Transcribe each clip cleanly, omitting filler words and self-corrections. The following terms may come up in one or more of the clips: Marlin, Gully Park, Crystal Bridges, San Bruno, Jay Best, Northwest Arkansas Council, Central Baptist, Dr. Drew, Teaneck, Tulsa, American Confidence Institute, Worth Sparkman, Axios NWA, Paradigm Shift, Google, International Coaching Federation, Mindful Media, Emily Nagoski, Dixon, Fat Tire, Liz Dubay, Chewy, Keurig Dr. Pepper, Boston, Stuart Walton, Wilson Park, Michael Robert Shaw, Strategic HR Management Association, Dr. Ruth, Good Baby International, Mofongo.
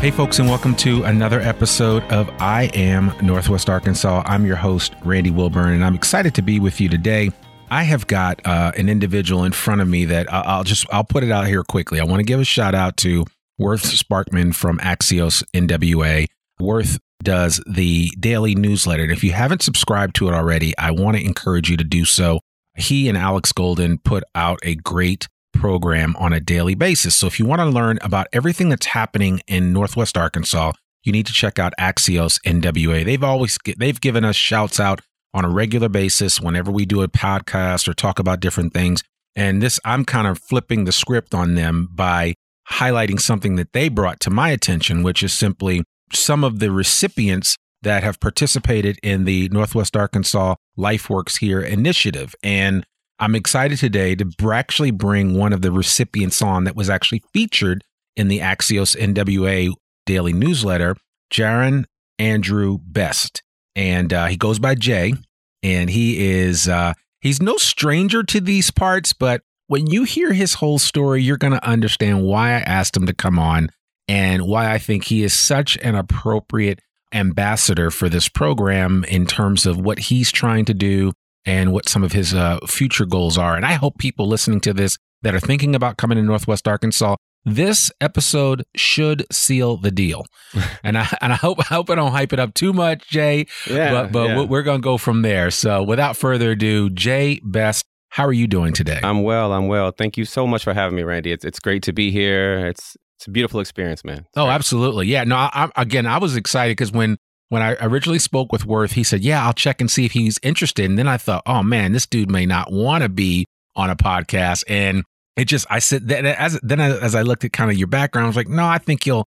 Hey folks, and welcome to another episode of I Am Northwest Arkansas. I'm your host, Randy Wilburn, and I'm excited to be with you today. I have got an individual in front of me that I'll put it out here quickly. I want to give a shout out to Worth Sparkman from Axios NWA. Worth does the daily newsletter, and if you haven't subscribed to it already, I want to encourage you to do so. He and Alex Golden put out a great program on a daily basis. So if you want to learn about everything that's happening in Northwest Arkansas, you need to check out Axios NWA. They've given us shouts out on a regular basis whenever we do a podcast or talk about different things. And this, I'm kind of flipping the script on them by highlighting something that they brought to my attention, which is simply some of the recipients that have participated in the Northwest Arkansas Life Works Here initiative. And I'm excited today to actually bring one of the recipients on that was actually featured in the Axios NWA daily newsletter, Jaron Andrew Best. And he goes by Jay, and he is he's no stranger to these parts, but when you hear his whole story, you're going to understand why I asked him to come on and why I think he is such an appropriate ambassador for this program in terms of what he's trying to do and what some of his future goals are. And I hope people listening to this that are thinking about coming to Northwest Arkansas, this episode should seal the deal. And I hope I don't hype it up too much, Jay, but we're going to go from there. So without further ado, Jay Best, how are you doing today? I'm well. Thank you so much for having me, Randy. It's great to be here. It's a beautiful experience, man. Oh, absolutely. Yeah. No, I was excited because when I originally spoke with Worth, he said, yeah, I'll check and see if he's interested. And then I thought, oh man, this dude may not want to be on a podcast. And it just, I said that as I looked at kind of your background, I was like, no, I think he'll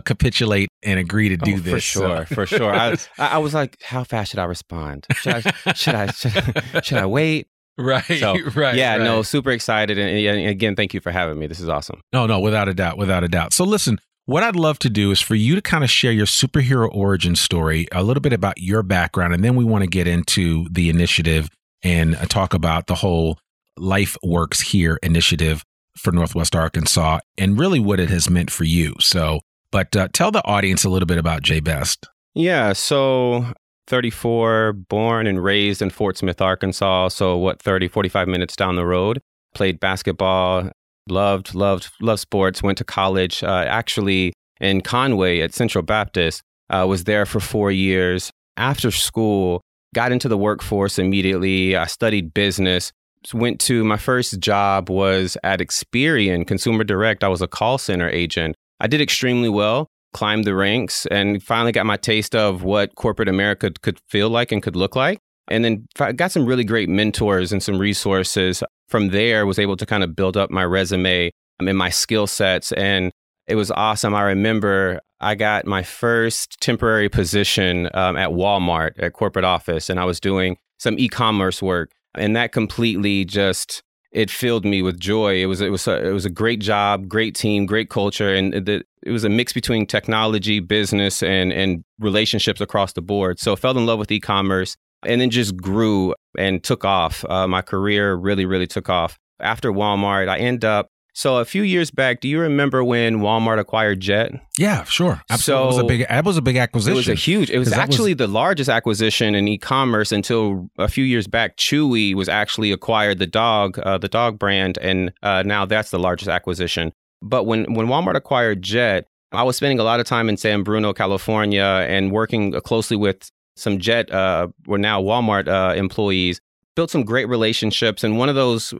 capitulate and agree to do this. For sure, so. For sure. I was like, how fast should I respond? Should I wait? Right, so, right. Yeah, right. No, super excited. And again, thank you for having me. This is awesome. No, without a doubt. So listen, what I'd love to do is for you to kind of share your superhero origin story, a little bit about your background, and then we want to get into the initiative and talk about the whole Life Works Here initiative for Northwest Arkansas and really what it has meant for you. So, but tell the audience a little bit about Jay Best. Yeah, so 34, born and raised in Fort Smith, Arkansas. So 45 minutes down the road, played basketball, loved sports, went to college, actually in Conway at Central Baptist, was there for 4 years. After school, got into the workforce immediately. I studied business, went to my first job was at Experian, Consumer Direct. I was a call center agent. I did extremely well, climbed the ranks, and finally got my taste of what corporate America could feel like and could look like. And then got some really great mentors and some resources. From there, was able to kind of build up my resume and my skill sets. And it was awesome. I remember I got my first temporary position at Walmart at corporate office, and I was doing some e-commerce work. And that completely just, it filled me with joy. It was a great job, great team, great culture. And it was a mix between technology, business, and relationships across the board. So I fell in love with e-commerce and then just grew and took off. My career really, really took off. After Walmart, I end up, so a few years back, do you remember when Walmart acquired Jet? Yeah, sure. Absolutely. So it was a big acquisition. It was actually the largest acquisition in e-commerce until a few years back. Chewy was actually acquired the dog brand, and now that's the largest acquisition. But when Walmart acquired Jet, I was spending a lot of time in San Bruno, California, and working closely with some Jet, or now Walmart employees. Built some great relationships, and one of those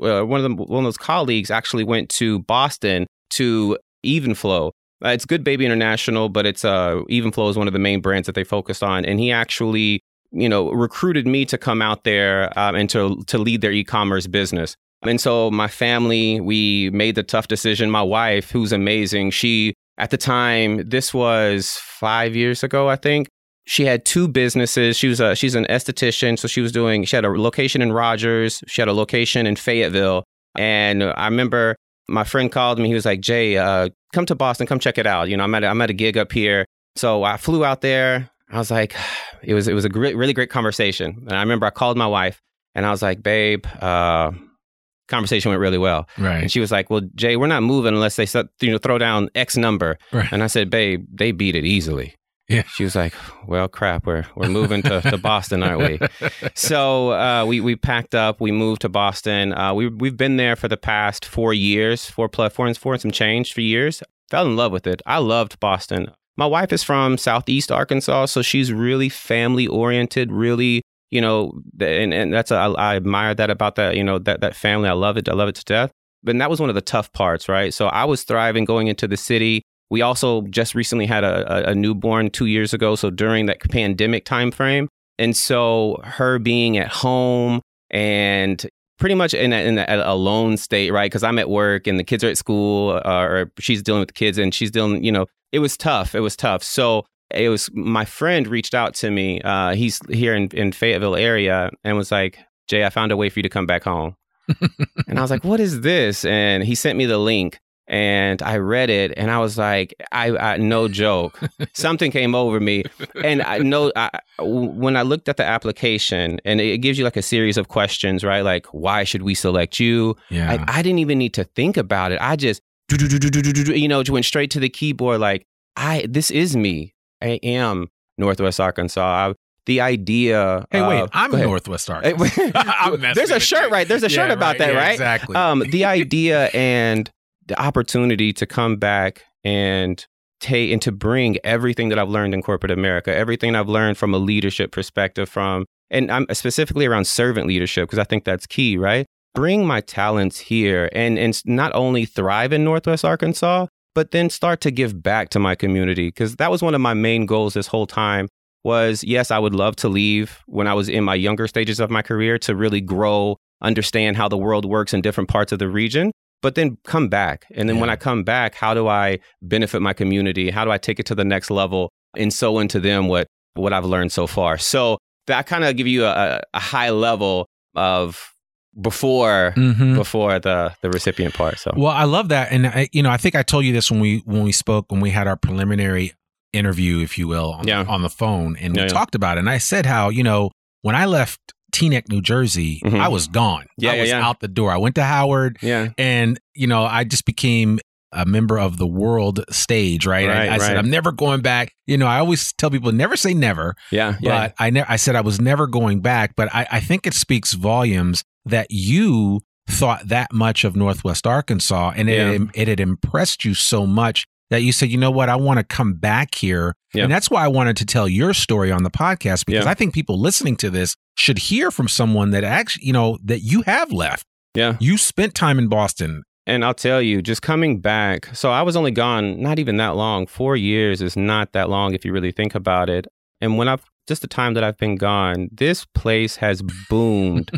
colleagues actually went to Boston to Evenflo. It's Good Baby International, but it's Evenflo is one of the main brands that they focused on. And he actually, recruited me to come out there and to lead their e-commerce business. And so my family, we made the tough decision. My wife, who's amazing, she at the time, this was 5 years ago, I think. She had two businesses. She's an esthetician, so she had a location in Rogers. She had a location in Fayetteville. And I remember my friend called me. He was like, Jay, come to Boston, come check it out. I'm at a gig up here. So I flew out there. I was like, it was a great, really great conversation. And I remember I called my wife and I was like, babe, conversation went really well. Right. And she was like, well, Jay, we're not moving unless they throw down X number. Right. And I said, babe, they beat it easily. Yeah. She was like, well, crap, we're moving to Boston, aren't we? So we packed up, we moved to Boston. We've been there for the past 4 years, four and some change for years. Fell in love with it. I loved Boston. My wife is from Southeast Arkansas, so she's really family oriented, really, and that's, I admire that about that, that family. I love it to death. But that was one of the tough parts, right? So I was thriving going into the city. We also just recently had a newborn 2 years ago, so during that pandemic time frame. And so her being at home and pretty much in a lone state, right? Because I'm at work and the kids are at school, or she's dealing with the kids and she's dealing, it was tough. It was tough. So it was, my friend reached out to me. He's here in Fayetteville area and was like, Jay, I found a way for you to come back home. And I was like, what is this? And he sent me the link. And I read it and I was like, I no joke, something came over me. And when I looked at the application, and it gives you like a series of questions, right? Like, why should we select you? Yeah. I didn't even need to think about it. I just, went straight to the keyboard. Like, this is me. I am Northwest Arkansas. The idea. Hey, wait! I'm Northwest Arkansas. There's a shirt, right? There's a shirt about that, right? Exactly. The idea and the opportunity to come back and to bring everything that I've learned in corporate America, everything I've learned from a leadership perspective, and I'm specifically around servant leadership, because I think that's key, right? Bring my talents here and not only thrive in Northwest Arkansas, but then start to give back to my community, because that was one of my main goals this whole time was, yes, I would love to leave when I was in my younger stages of my career to really grow, understand how the world works in different parts of the region. but then come back. And then when I come back, how do I benefit my community? How do I take it to the next level and sow into them what I've learned so far? So that kind of give you a high level of before the recipient part. So well, I love that, and I think I told you this when we spoke, when we had our preliminary interview, if you will, on the phone, and we talked about it. And I said how when I left Teaneck, New Jersey, I was gone. I was out the door. I went to Howard, and I just became a member of the world stage, right? I said, I'm never going back. I always tell people, never say never. But I said I was never going back. But I think it speaks volumes that you thought that much of Northwest Arkansas, and it had impressed you so much that you said, you know what, I want to come back here. And that's why I wanted to tell your story on the podcast, because I think people listening to this should hear from someone that actually, that you have left. You spent time in Boston. And I'll tell you, just coming back, so I was only gone not even that long. 4 years is not that long if you really think about it. And just the time that I've been gone, this place has boomed.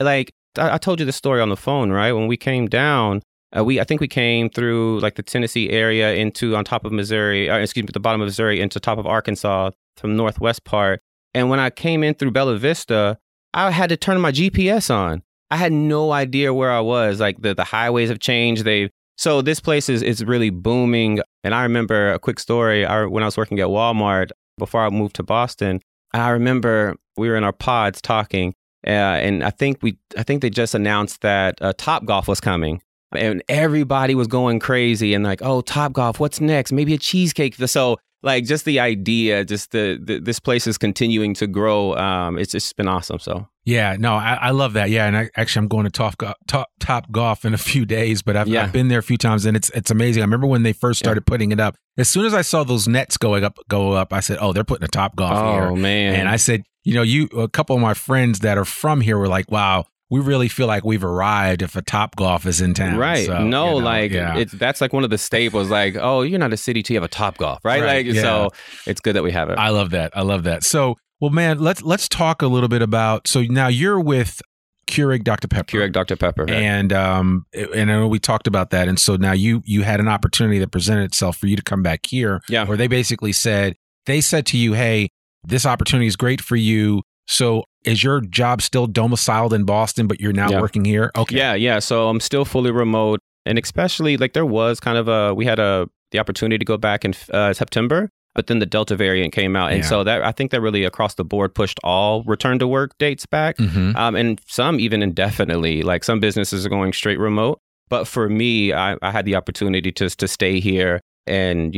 Like, I told you the story on the phone, right? When we came down, I think we came through like the Tennessee area into on top of Missouri, the bottom of Missouri into top of Arkansas from northwest part. And when I came in through Bella Vista, I had to turn my GPS on. I had no idea where I was. Like the highways have changed. So this place is really booming. And I remember a quick story. When I was working at Walmart before I moved to Boston, I remember we were in our pods talking, and I think they just announced that Topgolf was coming, and everybody was going crazy and like, oh, Topgolf, what's next? Maybe a cheesecake. So like just the idea, just this place is continuing to grow. It's just been awesome. So yeah, no, I love that. Yeah, and I'm going to Topgolf in a few days, but I've been there a few times, and it's amazing. I remember when they first started putting it up. As soon as I saw those nets go up, I said, "Oh, they're putting a Topgolf here." Oh man! And I said, a couple of my friends that are from here were like, "Wow, we really feel like we've arrived if a Topgolf is in town." Right? So, that's like one of the staples. Like, oh, you're not a city till you have a Topgolf, right? So it's good that we have it. I love that. I love that. So. Well, man, let's talk a little bit about. So now you're with Keurig Dr. Pepper. Keurig Dr. Pepper, right. And I know we talked about that. And so now you had an opportunity that presented itself for you to come back here. Yeah. Where they basically said to you, "Hey, this opportunity is great for you. So is your job still domiciled in Boston, but you're now working here?" Okay. Yeah. So I'm still fully remote, and especially like there was kind of the opportunity to go back in September. But then the Delta variant came out. And so that I think that really across the board pushed all return to work dates back. And some even indefinitely, like some businesses are going straight remote. But for me, I had the opportunity to stay here. And,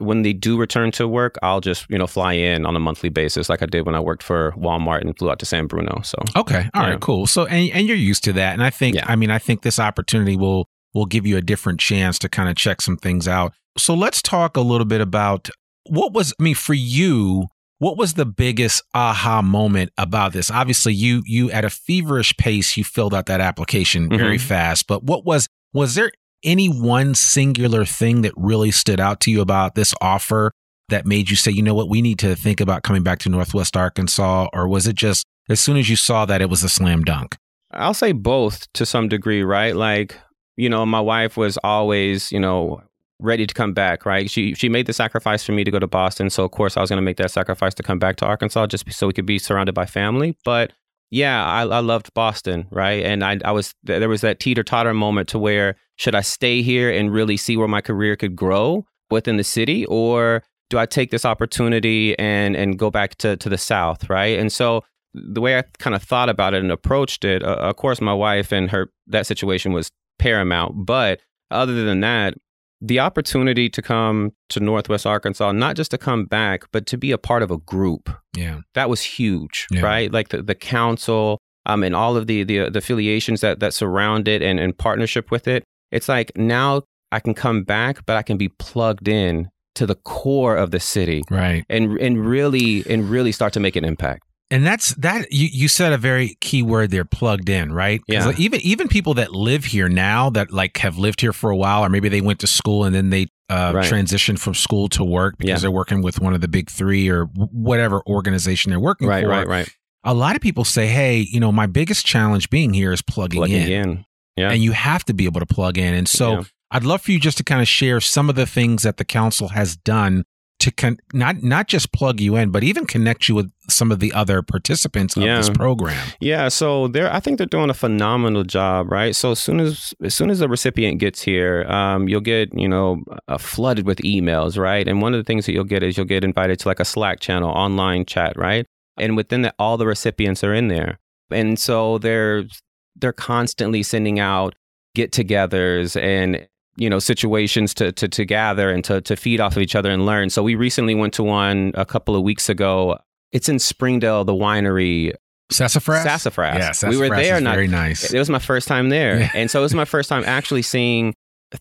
when they do return to work, I'll just, fly in on a monthly basis like I did when I worked for Walmart and flew out to San Bruno. So. Okay. All right, cool. So and you're used to that. And I think, I think this opportunity will give you a different chance to kind of check some things out. So let's talk a little bit about what was the biggest aha moment about this? Obviously, you at a feverish pace, you filled out that application very fast. But what was there any one singular thing that really stood out to you about this offer that made you say, you know what, we need to think about coming back to Northwest Arkansas? Or was it just as soon as you saw that it was a slam dunk? I'll say both to some degree, right? Like, my wife was always, ready to come back, right? She made the sacrifice for me to go to Boston. So of course I was going to make that sacrifice to come back to Arkansas just so we could be surrounded by family. But yeah, I loved Boston, right? And there was that teeter-totter moment to where should I stay here and really see where my career could grow within the city? Or do I take this opportunity and go back to the South, right? And so the way I kind of thought about it and approached it, of course my wife and that situation was paramount. But other than that, the opportunity to come to Northwest Arkansas, not just to come back, but to be a part of a group. Yeah. That was huge, right? Like the council and all of the affiliations that surround it and in partnership with it. It's like now I can come back, but I can be plugged in to the core of the city. Right. And really start to make an impact. And that's that. You said a very key word there, plugged in, right? Yeah. Like even people that live here now that like have lived here for a while, or maybe they went to school and then they transitioned from school to work because they're working with one of the big three or whatever organization they're working for. Right. A lot of people say, hey, my biggest challenge being here is plugging in. Yeah. And you have to be able to plug in. And so I'd love for you just to kind of share some of the things that the council has done to not just plug you in, but even connect you with some of the other participants of this program. Yeah. So I think they're doing a phenomenal job, right? So as soon as a recipient gets here, you'll get, flooded with emails, right? And one of the things that you'll get is you'll get invited to like a Slack channel, online chat, right? And within that, all the recipients are in there. And so they're constantly sending out get-togethers and, situations to gather and to feed off of each other and learn. So we recently went to one a couple of weeks ago. It's in Springdale, the winery. Sassafras. Yeah, Sassafras. We were there. Very nice. It was my first time there. Yeah. And so it was my first time actually seeing.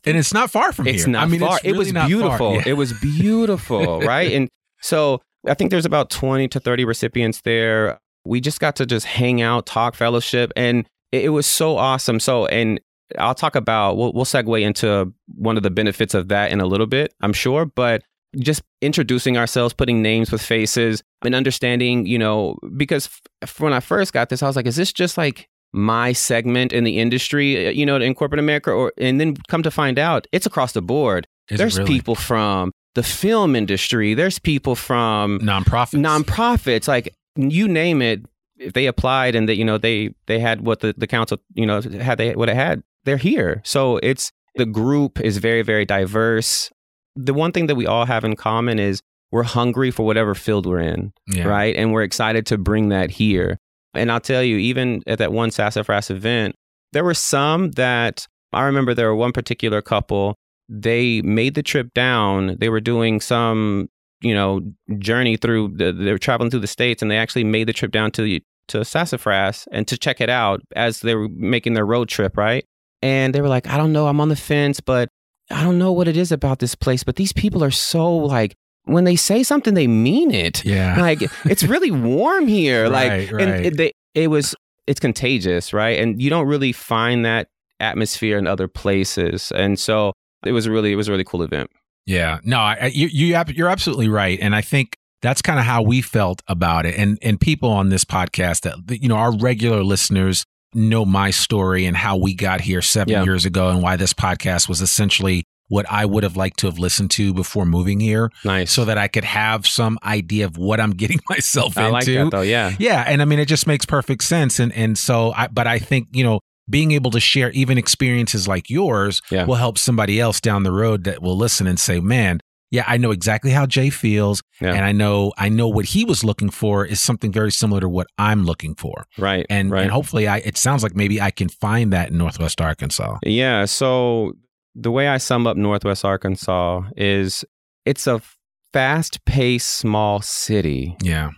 And it's not far from here. It's not far. It was beautiful. Yeah. It was beautiful, right? And so I think there's about 20 to 30 recipients there. We just got to hang out, talk, fellowship, and it was so awesome. So, and I'll talk about, we'll segue into one of the benefits of that in a little bit, I'm sure, but just introducing ourselves, putting names with faces and understanding, because when I first got this, I was like, is this just like my segment in the industry, in corporate America? And then come to find out, it's across the board. There's really? People from the film industry. There's people from nonprofits, like you name it. If they applied and they had what the council, they're here. So the group is very, very diverse. The one thing that we all have in common is we're hungry for whatever field we're in, right? And we're excited to bring that here. And I'll tell you, even at that one Sassafras event, there were some that, I remember there were one particular couple, they made the trip down. They were doing some journey through, they were traveling through the States, and they actually made the trip down to Sassafras and to check it out as they were making their road trip, right? And they were like, I don't know, I'm on the fence, but I don't know what it is about this place, but these people are so like, when they say something, they mean it. Yeah. Like, it's really warm here. Right. And it's contagious, right? And you don't really find that atmosphere in other places. And so it was a really cool event. Yeah, no, you're absolutely right. And I think that's kind of how we felt about it. And people on this podcast that, our regular listeners know my story and how we got here 7 years ago and why this podcast was essentially what I would have liked to have listened to before moving here. Nice. So that I could have some idea of what I'm getting myself into. I like that though, yeah. Yeah, and I mean, it just makes perfect sense. And so, but I think, being able to share even experiences like yours will help somebody else down the road that will listen and say, man, yeah, I know exactly how Jay feels. Yeah. And I know what he was looking for is something very similar to what I'm looking for. Right. And hopefully it sounds like maybe I can find that in Northwest Arkansas. Yeah. So the way I sum up Northwest Arkansas is it's a fast-paced, small city. Yeah.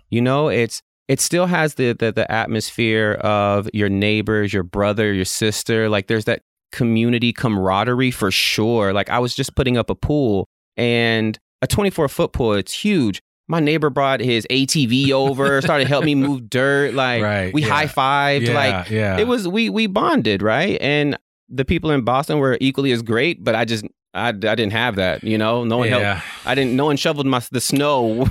It still has the atmosphere of your neighbors, your brother, your sister. Like, there's that community camaraderie for sure. Like, I was just putting up a pool, and a 24-foot pool. It's huge. My neighbor brought his ATV over, started helping me move dirt. Like, we high-fived. Yeah, it was, we bonded, right? And the people in Boston were equally as great, but I didn't have that, No one helped. No one shoveled the snow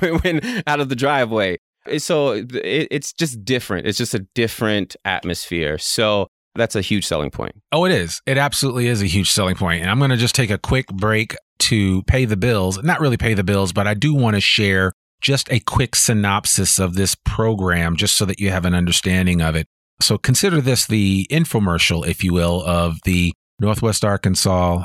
out of the driveway. So it's just different. It's just a different atmosphere. So that's a huge selling point. Oh, it is. It absolutely is a huge selling point. And I'm going to just take a quick break to pay the bills. Not really pay the bills, but I do want to share just a quick synopsis of this program just so that you have an understanding of it. So consider this the infomercial, if you will, of the Northwest Arkansas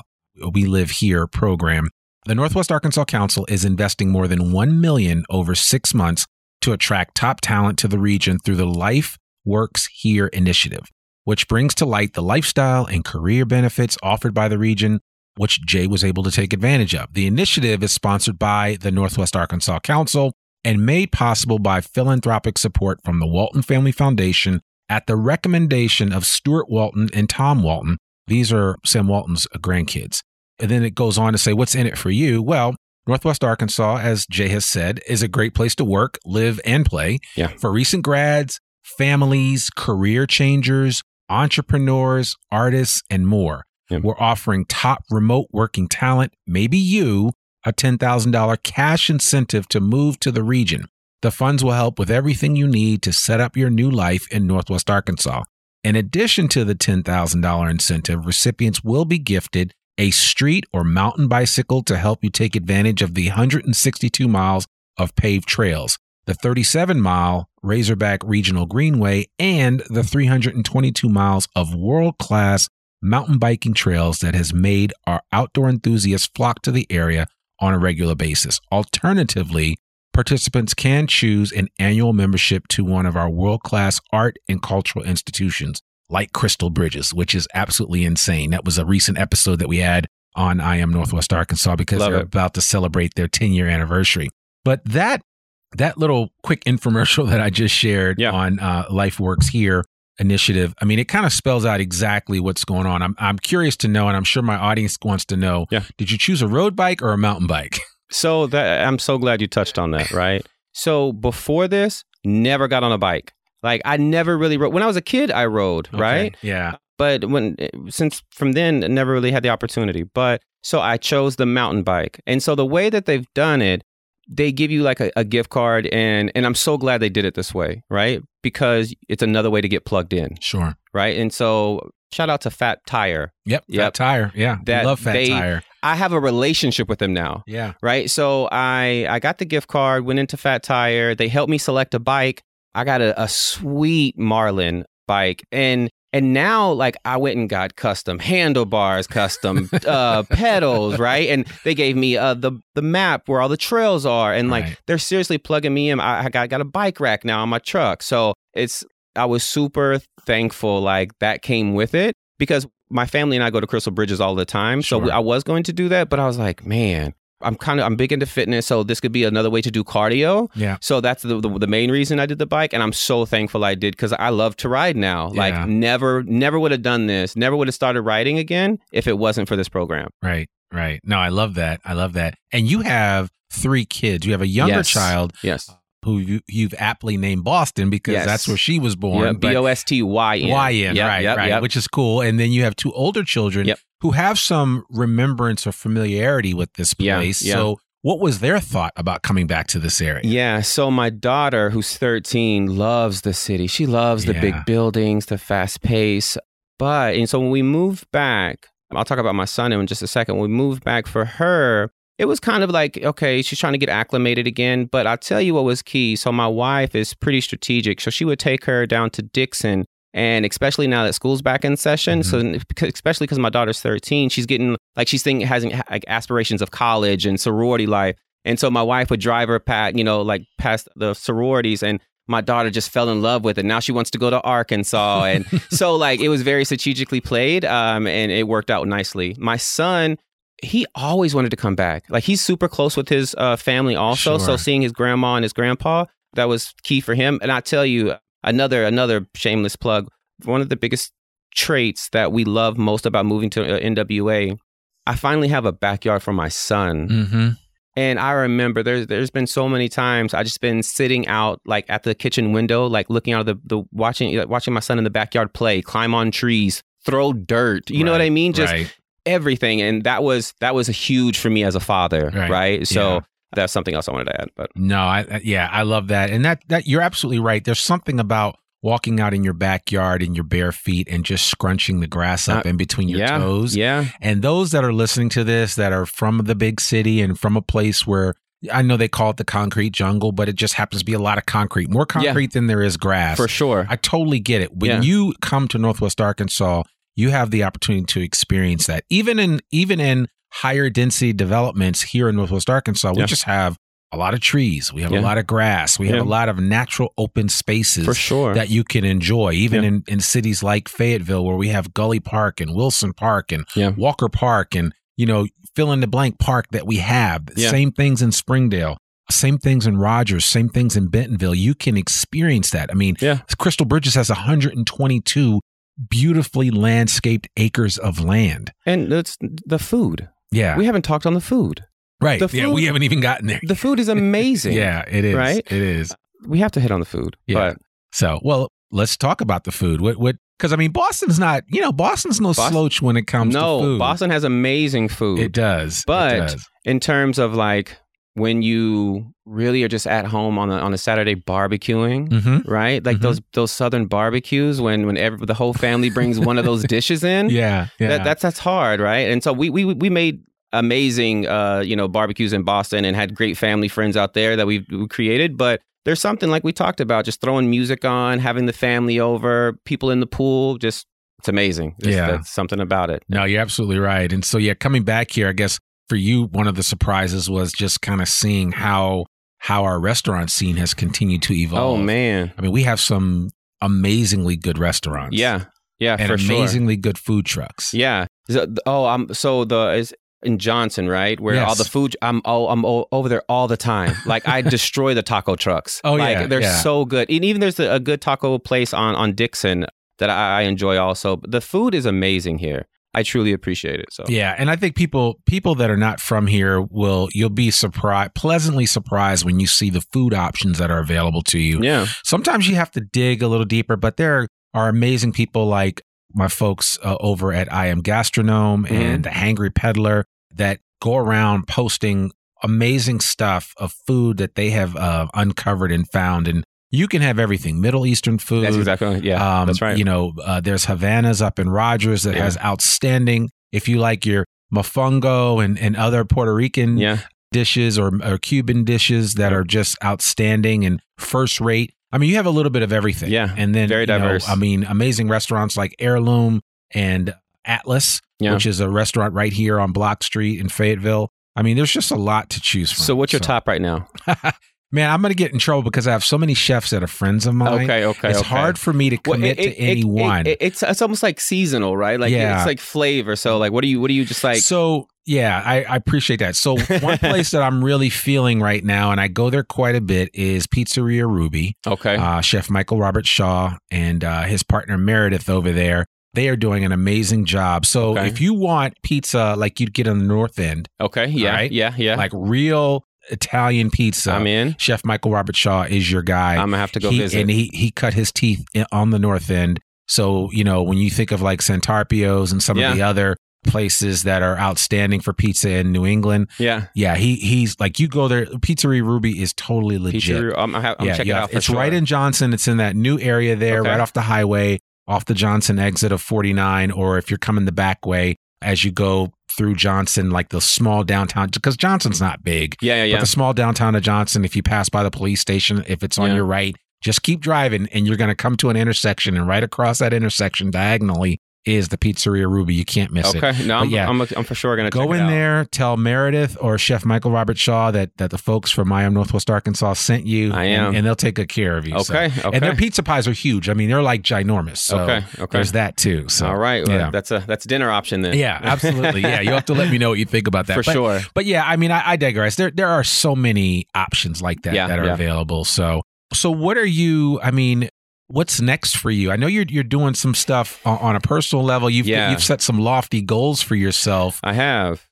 We Live Here program. The Northwest Arkansas Council is investing more than $1 million over 6 months to attract top talent to the region through the Life Works Here initiative, which brings to light the lifestyle and career benefits offered by the region, which Jay was able to take advantage of. The initiative is sponsored by the Northwest Arkansas Council and made possible by philanthropic support from the Walton Family Foundation at the recommendation of Stuart Walton and Tom Walton. These are Sam Walton's grandkids. And then it goes on to say, what's in it for you? Well, Northwest Arkansas, as Jay has said, is a great place to work, live, and play. Yeah. For recent grads, families, career changers, entrepreneurs, artists, and more. Yeah. We're offering top remote working talent, maybe you, a $10,000 cash incentive to move to the region. The funds will help with everything you need to set up your new life in Northwest Arkansas. In addition to the $10,000 incentive, recipients will be gifted a street or mountain bicycle to help you take advantage of the 162 miles of paved trails, the 37-mile Razorback Regional Greenway, and the 322 miles of world-class mountain biking trails that has made our outdoor enthusiasts flock to the area on a regular basis. Alternatively, participants can choose an annual membership to one of our world-class art and cultural institutions, like Crystal Bridges, which is absolutely insane. That was a recent episode that we had on I Am Northwest Arkansas because they're about to celebrate their 10-year anniversary. But that little quick infomercial that I just shared on Life Works Here initiative, I mean, it kind of spells out exactly what's going on. I'm curious to know, and I'm sure my audience wants to know, did you choose a road bike or a mountain bike? So that, I'm so glad you touched on that, right? So before this, never got on a bike. Like I never really rode. When I was a kid, I rode, right? Yeah. But since then, I never really had the opportunity. But so I chose the mountain bike. And so the way that they've done it, they give you like a gift card, and I'm so glad they did it this way, right? Because it's another way to get plugged in. Sure. Right? And so shout out to Fat Tire. Yep. Fat Tire. Yeah. I love Fat Tire. I have a relationship with them now. Yeah. Right? So I got the gift card, went into Fat Tire. They helped me select a bike. I got a sweet Marlin bike, and now like I went and got custom handlebars, custom pedals, right? And they gave me the map where all the trails are, and like they're seriously plugging me in. I got a bike rack now on my truck, so I was super thankful like that came with it because my family and I go to Crystal Bridges all the time, so I was going to do that, but I was like, man. I'm big into fitness, so this could be another way to do cardio. Yeah. So that's the main reason I did the bike, and I'm so thankful I did because I love to ride now. Yeah. Like never would have done this. Never would have started riding again if it wasn't for this program. Right. No, I love that. And you have three kids. You have a younger child. Yes. Who you've aptly named Boston because that's where she was born. Yep. B-O-S-T-Y-N. Y-N, yep, right, yep, right, yep. Which is cool. And then you have two older children who have some remembrance or familiarity with this place. Yeah. So what was their thought about coming back to this area? Yeah, so my daughter, who's 13, loves the city. She loves the big buildings, the fast pace. But, and so when we moved back, I'll talk about my son in just a second. When we moved back for her, it was kind of like, okay, she's trying to get acclimated again, but I'll tell you what was key. So my wife is pretty strategic. So she would take her down to Dixon, and especially now that school's back in session, so especially because my daughter's 13, she's getting, like she's thinking, has like aspirations of college and sorority life. And so my wife would drive her past the sororities, and my daughter just fell in love with it. Now she wants to go to Arkansas. And so like it was very strategically played, and it worked out nicely. My son, he always wanted to come back. Like he's super close with his family also. Sure. So seeing his grandma and his grandpa, that was key for him. And I tell you, another shameless plug, one of the biggest traits that we love most about moving to NWA, I finally have a backyard for my son. Mm-hmm. And I remember there's been so many times I just been sitting out like at the kitchen window, like looking out of watching my son in the backyard play, climb on trees, throw dirt. You know what I mean? Just everything. And that was huge for me as a father, right? So that's something else I wanted to add. But no, I love that. And that you're absolutely right. There's something about walking out in your backyard in your bare feet and just scrunching the grass up in between your toes. Yeah. And those that are listening to this that are from the big city and from a place where I know they call it the concrete jungle, but it just happens to be a lot of concrete, more concrete than there is grass. For sure. I totally get it. When you come to Northwest Arkansas, you have the opportunity to experience that. Even in higher density developments here in Northwest Arkansas, we just have a lot of trees. We have a lot of grass. We have a lot of natural open spaces that you can enjoy, even in cities like Fayetteville, where we have Gully Park and Wilson Park and Walker Park and, fill in the blank park that we have. Same things in Springdale. Same things in Rogers, same things in Bentonville. You can experience that. I mean, Crystal Bridges has 122 beautifully landscaped acres of land. And that's the food. Yeah. We haven't talked on the food. Right. The food, we haven't even gotten there. The food is amazing. It is. Right? It is. We have to hit on the food. Yeah. But. So, let's talk about the food. Because I mean, Boston's not, Boston's no slouch when it comes to food. No, Boston has amazing food. It does. But in terms of like when you really are just at home on a Saturday barbecuing, mm-hmm. right? Like mm-hmm. those Southern barbecues when the whole family brings one of those dishes in. Yeah. That's hard, right? And so we made amazing barbecues in Boston and had great family friends out there that we created. But there's something like we talked about, just throwing music on, having the family over, people in the pool, just it's amazing. There's something about it. No, you're absolutely right. And so, coming back here, I guess for you, one of the surprises was just kind of seeing how our restaurant scene has continued to evolve. Oh, man. I mean, we have some amazingly good restaurants. Yeah, for sure. And amazingly good food trucks. Yeah. So in Johnson, right? Where all the food, I'm over there all the time. Like I destroy the taco trucks. They're so good. And even there's a good taco place on Dixon that I enjoy also. But the food is amazing here. I truly appreciate it. So yeah, and I think people that are not from here you'll be pleasantly surprised when you see the food options that are available to you. Yeah. Sometimes you have to dig a little deeper, but there are amazing people like my folks over at I Am Gastronome mm-hmm. and the Hangry Peddler that go around posting amazing stuff of food that they have uncovered and found. And you can have everything, Middle Eastern food. That's exactly, yeah, that's right. There's Havana's up in Rogers that has outstanding, if you like your mofongo and other Puerto Rican dishes or Cuban dishes that are just outstanding and first rate. I mean, you have a little bit of everything. Yeah, and then very diverse. Amazing restaurants like Heirloom and Atlas, which is a restaurant right here on Block Street in Fayetteville. I mean, there's just a lot to choose from. So what's your top right now? Man, I'm going to get in trouble because I have so many chefs that are friends of mine. Okay. It's hard for me to commit to any one. It's almost like seasonal, right? Like it's like flavor. So like, what do you just like? So yeah, I appreciate that. So one place that I'm really feeling right now, and I go there quite a bit, is Pizzeria Ruby. Okay. Chef Michael Robert Shaw and his partner Meredith over there. They are doing an amazing job. So if you want pizza, like you'd get on the North End. Okay. Yeah. Right? Yeah. Like real Italian pizza. I'm in. Chef Michael Robert Shaw is your guy. I'm going to have to go visit. And he cut his teeth on the North End. So, when you think of like Santarpio's and some of the other places that are outstanding for pizza in New England. Yeah. Yeah. He's like, you go there. Pizzeria Ruby is totally legit. I'm checking it out. It's sure. Right in Johnson. It's in that new area there, right off the highway, off the Johnson exit of 49. Or if you're coming the back way, as you go through Johnson, like the small downtown, because Johnson's not big. Yeah. But the small downtown of Johnson, if you pass by the police station, if it's on your right, just keep driving and you're going to come to an intersection, and right across that intersection diagonally is the Pizzeria Ruby. You can't miss it. Okay. No, I'm for sure going to go in there, tell Meredith or Chef Michael Robert Shaw that the folks from I Am Northwest Arkansas sent you. I am. And they'll take good care of you. Okay. So. And their pizza pies are huge. I mean, they're like ginormous. So there's that too. So all right. Well, that's dinner option then. Yeah, absolutely. Yeah. You'll have to let me know what you think about that. Sure. But yeah, I digress. There are so many options like that that are available. So what are you, what's next for you? I know you're doing some stuff on a personal level. You've set some lofty goals for yourself. I have.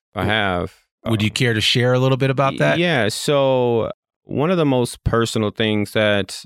Would you care to share a little bit about that? Yeah. So one of the most personal things that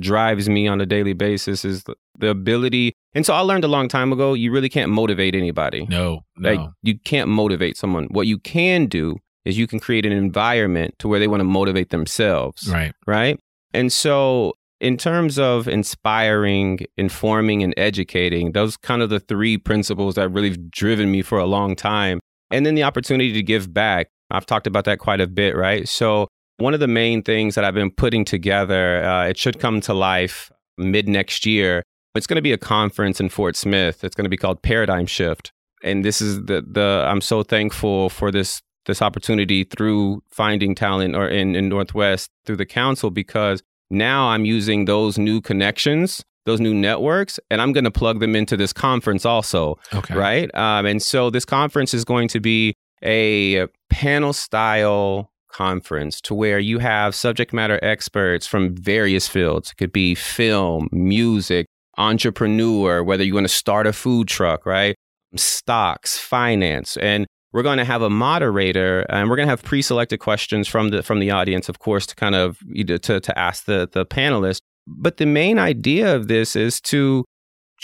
drives me on a daily basis is the ability. And so I learned a long time ago, you really can't motivate anybody. No. Like, you can't motivate someone. What you can do is you can create an environment to where they want to motivate themselves. Right. And so, in terms of inspiring, informing, and educating, those kind of the three principles that really have driven me for a long time. And then the opportunity to give back. I've talked about that quite a bit, right? So one of the main things that I've been putting together, it should come to life mid-next year. It's going to be a conference in Fort Smith. It's going to be called Paradigm Shift. And this is I'm so thankful for this opportunity through Finding Talent or in Northwest through the council, because now I'm using those new connections, those new networks, and I'm going to plug them into this conference also, right? And so this conference is going to be a panel-style conference to where you have subject matter experts from various fields. It could be film, music, entrepreneur, whether you want to start a food truck, right? Stocks, finance, and we're going to have a moderator, and we're going to have pre-selected questions from the audience, of course, to kind of to ask the panelists. But the main idea of this is to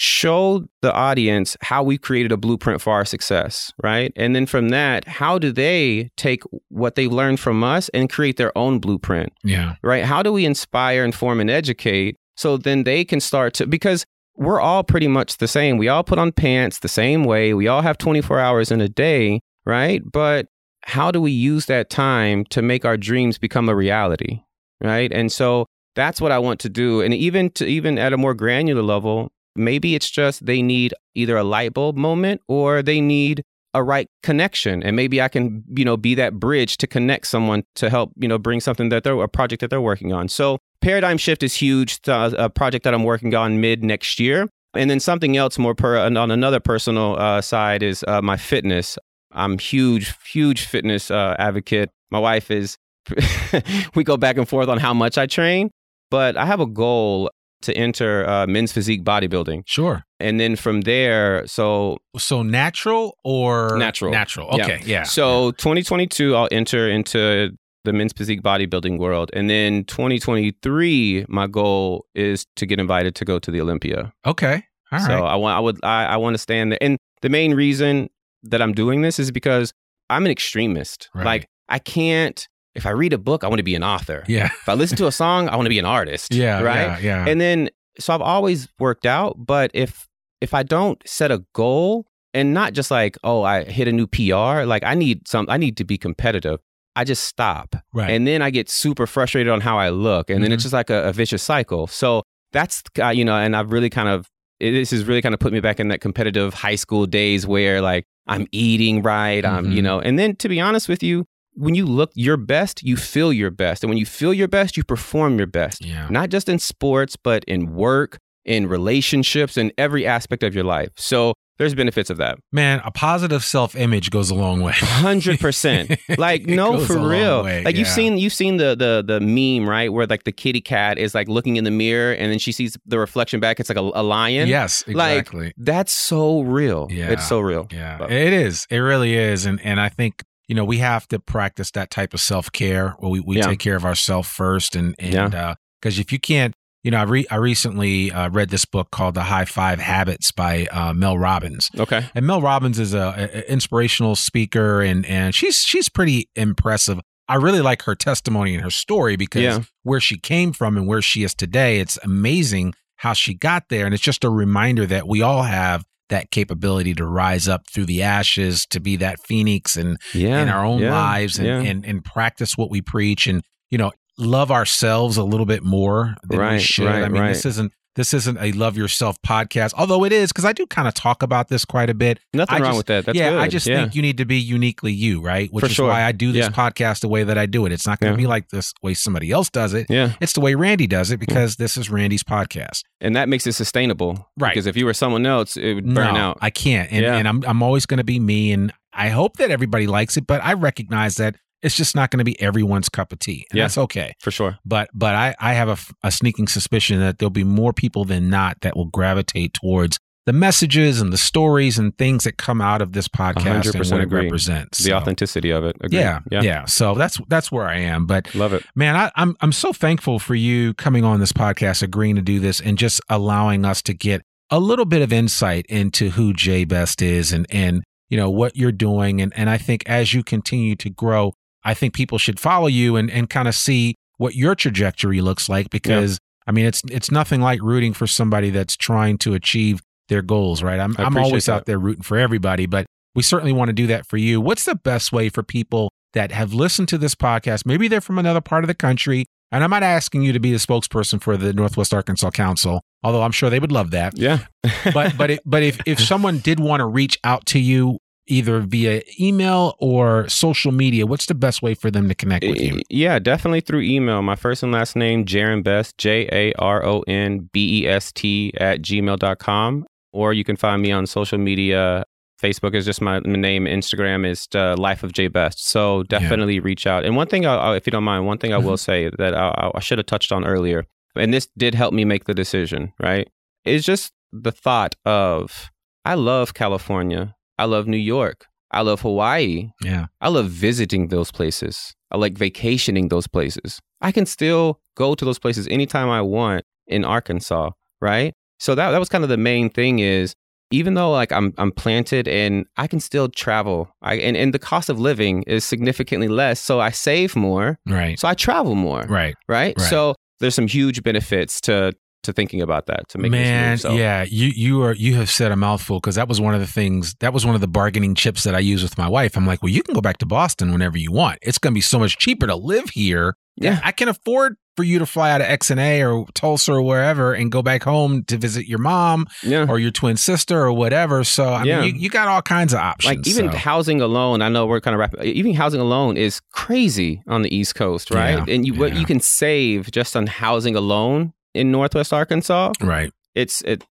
show the audience how we created a blueprint for our success, right? And then from that, how do they take what they've learned from us and create their own blueprint? Yeah. Right? How do we inspire, inform, and educate so then they can start to, because we're all pretty much the same. We all put on pants the same way. We all have 24 hours in a day, right? But how do we use that time to make our dreams become a reality, right? And so that's what I want to do. And even at a more granular level, maybe it's just they need either a light bulb moment or they need a right connection. And maybe I can, be that bridge to connect someone to help, bring something that a project that they're working on. So Paradigm Shift is huge, a project that I'm working on mid next year. And then something else more on another personal side is my fitness. I'm huge fitness advocate. My wife is, we go back and forth on how much I train, but I have a goal to enter men's physique bodybuilding. Sure. And then from there, So natural or? Natural. Okay. Yeah. So 2022, I'll enter into the men's physique bodybuilding world. And then 2023, my goal is to get invited to go to the Olympia. Okay. All right. So I want to stand there. And the main reason that I'm doing this is because I'm an extremist. Right. Like I can't, if I read a book, I want to be an author. Yeah. If I listen to a song, I want to be an artist. Yeah. Right. Yeah. And then, so I've always worked out, but if I don't set a goal and not just like, oh, I hit a new PR, like I need to be competitive. I just stop. Right. And then I get super frustrated on how I look. And then it's just like a vicious cycle. So that's, and I've really kind of, this has really kind of put me back in that competitive high school days where like I'm eating right. I'm, and then to be honest with you, when you look your best, you feel your best. And when you feel your best, you perform your best. Yeah. Not just in sports, but in work, in relationships, in every aspect of your life. So there's benefits of that. Man, a positive self-image goes a long way. 100%. Like, no, for real. Way, like, yeah. You've seen the meme, right? Where, like, the kitty cat is, like, looking in the mirror and then she sees the reflection back. It's like a lion. Yes, exactly. Like, that's so real. Yeah. It's so real. Yeah, but it is. It really is. And I think, we have to practice that type of self-care where we take care of ourselves first. And because if you can't, I recently read this book called The High Five Habits by Mel Robbins. Okay. And Mel Robbins is a inspirational speaker and she's pretty impressive. I really like her testimony and her story because where she came from and where she is today, it's amazing how she got there. And it's just a reminder that we all have that capability to rise up through the ashes, to be that phoenix in our own lives and practice what we preach and, love ourselves a little bit more than we should. Right. This isn't a love yourself podcast, although it is, because I do kind of talk about this quite a bit. Nothing wrong with that. That's good. I just think you need to be uniquely you, right? Which is why I do this podcast the way that I do it. It's not going to be like this way somebody else does it. Yeah. It's the way Randy does it because this is Randy's podcast. And that makes it sustainable. Right. Because if you were someone else, it would burn out. I can't. And I'm always going to be me. And I hope that everybody likes it, but I recognize that it's just not going to be everyone's cup of tea. And that's okay. For sure. But I have a sneaking suspicion that there'll be more people than not that will gravitate towards the messages and the stories and things that come out of this podcast 100% and what it represents. The authenticity of it. Agreed. Yeah. So that's where I am. But love it. Man, I'm so thankful for you coming on this podcast, agreeing to do this, and just allowing us to get a little bit of insight into who Jay Best is and what you're doing. And I think as you continue to grow, I think people should follow you and kind of see what your trajectory looks like because it's nothing like rooting for somebody that's trying to achieve their goals, right? I'm always out there rooting for everybody, but we certainly want to do that for you. What's the best way for people that have listened to this podcast? Maybe they're from another part of the country, and I'm not asking you to be the spokesperson for the Northwest Arkansas Council, although I'm sure they would love that. Yeah. but if someone did want to reach out to you, either via email or social media, what's the best way for them to connect with you? Yeah, definitely through email. My first and last name, Jaron Best, JaronBest @gmail.com. Or you can find me on social media. Facebook is just my name. Instagram is Life of Jay Best. So definitely reach out. And one thing, if you don't mind, I will say that I should have touched on earlier, and this did help me make the decision, right? It's just the thought of, I love California. I love New York. I love Hawaii. Yeah. I love visiting those places. I like vacationing those places. I can still go to those places anytime I want in Arkansas, right? So that was kind of the main thing is, even though like I'm planted and I can still travel, and the cost of living is significantly less. So I save more. Right. So I travel more. Right. So there's some huge benefits to thinking about that, to make this move. So. Yeah, you have said a mouthful, because that was one of the bargaining chips that I use with my wife. I'm like, well, you can go back to Boston whenever you want. It's going to be so much cheaper to live here. Yeah, I can afford for you to fly out of XNA or Tulsa or wherever and go back home to visit your mom or your twin sister or whatever. So I mean, you got all kinds of options. Like even housing alone, I know we're kind of wrapping. Even housing alone is crazy on the East Coast, right? Yeah. And what you can save just on housing alone in Northwest Arkansas, right?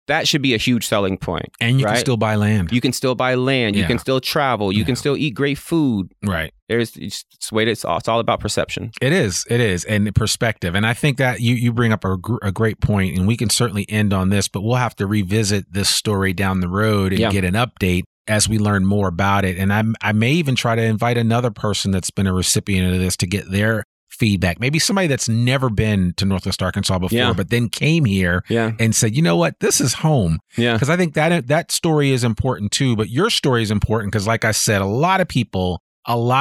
That should be a huge selling point. And you can still buy land. You can still buy land. You can still travel. You can still eat great food. Right. It's all about perception. It is. And perspective. And I think that you bring up a great point, and we can certainly end on this, but we'll have to revisit this story down the road and get an update as we learn more about it. And I may even try to invite another person that's been a recipient of this to get their feedback. Maybe somebody that's never been to Northwest Arkansas before, but then came here and said, you know what, this is home. Yeah. Because I think that story is important too, but your story is important because, like I said, a lot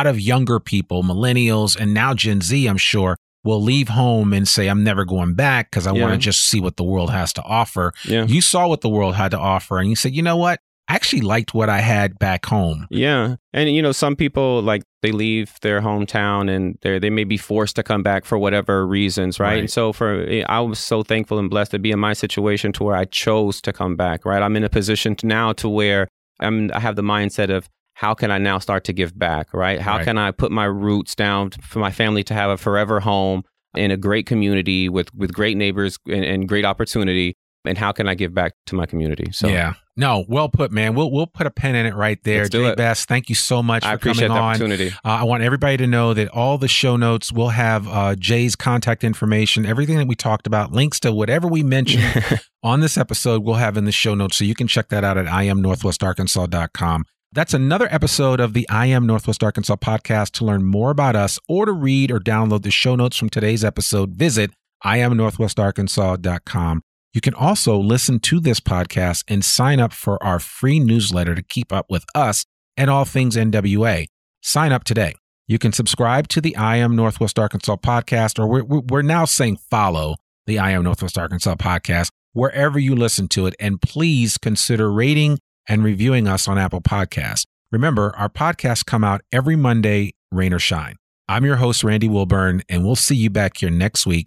of younger people, millennials, and now Gen Z, I'm sure, will leave home and say, I'm never going back because I want to just see what the world has to offer. Yeah. You saw what the world had to offer and you said, you know what? I actually liked what I had back home. Yeah. And, some people, like, they leave their hometown and they may be forced to come back for whatever reasons, right? And so I was so thankful and blessed to be in my situation to where I chose to come back, right? I'm in a position now to where I have the mindset of, how can I now start to give back, right? How can I put my roots down for my family to have a forever home in a great community with great neighbors and great opportunity? And how can I give back to my community? So no, well put, man. We'll put a pin in it right there. Let's do it. Jay Best, thank you so much for coming on. I appreciate the opportunity. I want everybody to know that all the show notes will have Jay's contact information, everything that we talked about, links to whatever we mentioned on this episode we'll have in the show notes. So you can check that out at IamNorthwestArkansas.com. That's another episode of the I Am Northwest Arkansas podcast. To learn more about us or to read or download the show notes from today's episode, visit IamNorthwestArkansas.com. You can also listen to this podcast and sign up for our free newsletter to keep up with us and all things NWA. Sign up today. You can subscribe to the I Am Northwest Arkansas podcast, or we're now saying follow the I Am Northwest Arkansas podcast wherever you listen to it. And please consider rating and reviewing us on Apple Podcasts. Remember, our podcasts come out every Monday, rain or shine. I'm your host, Randy Wilburn, and we'll see you back here next week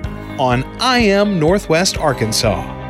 on I Am Northwest Arkansas.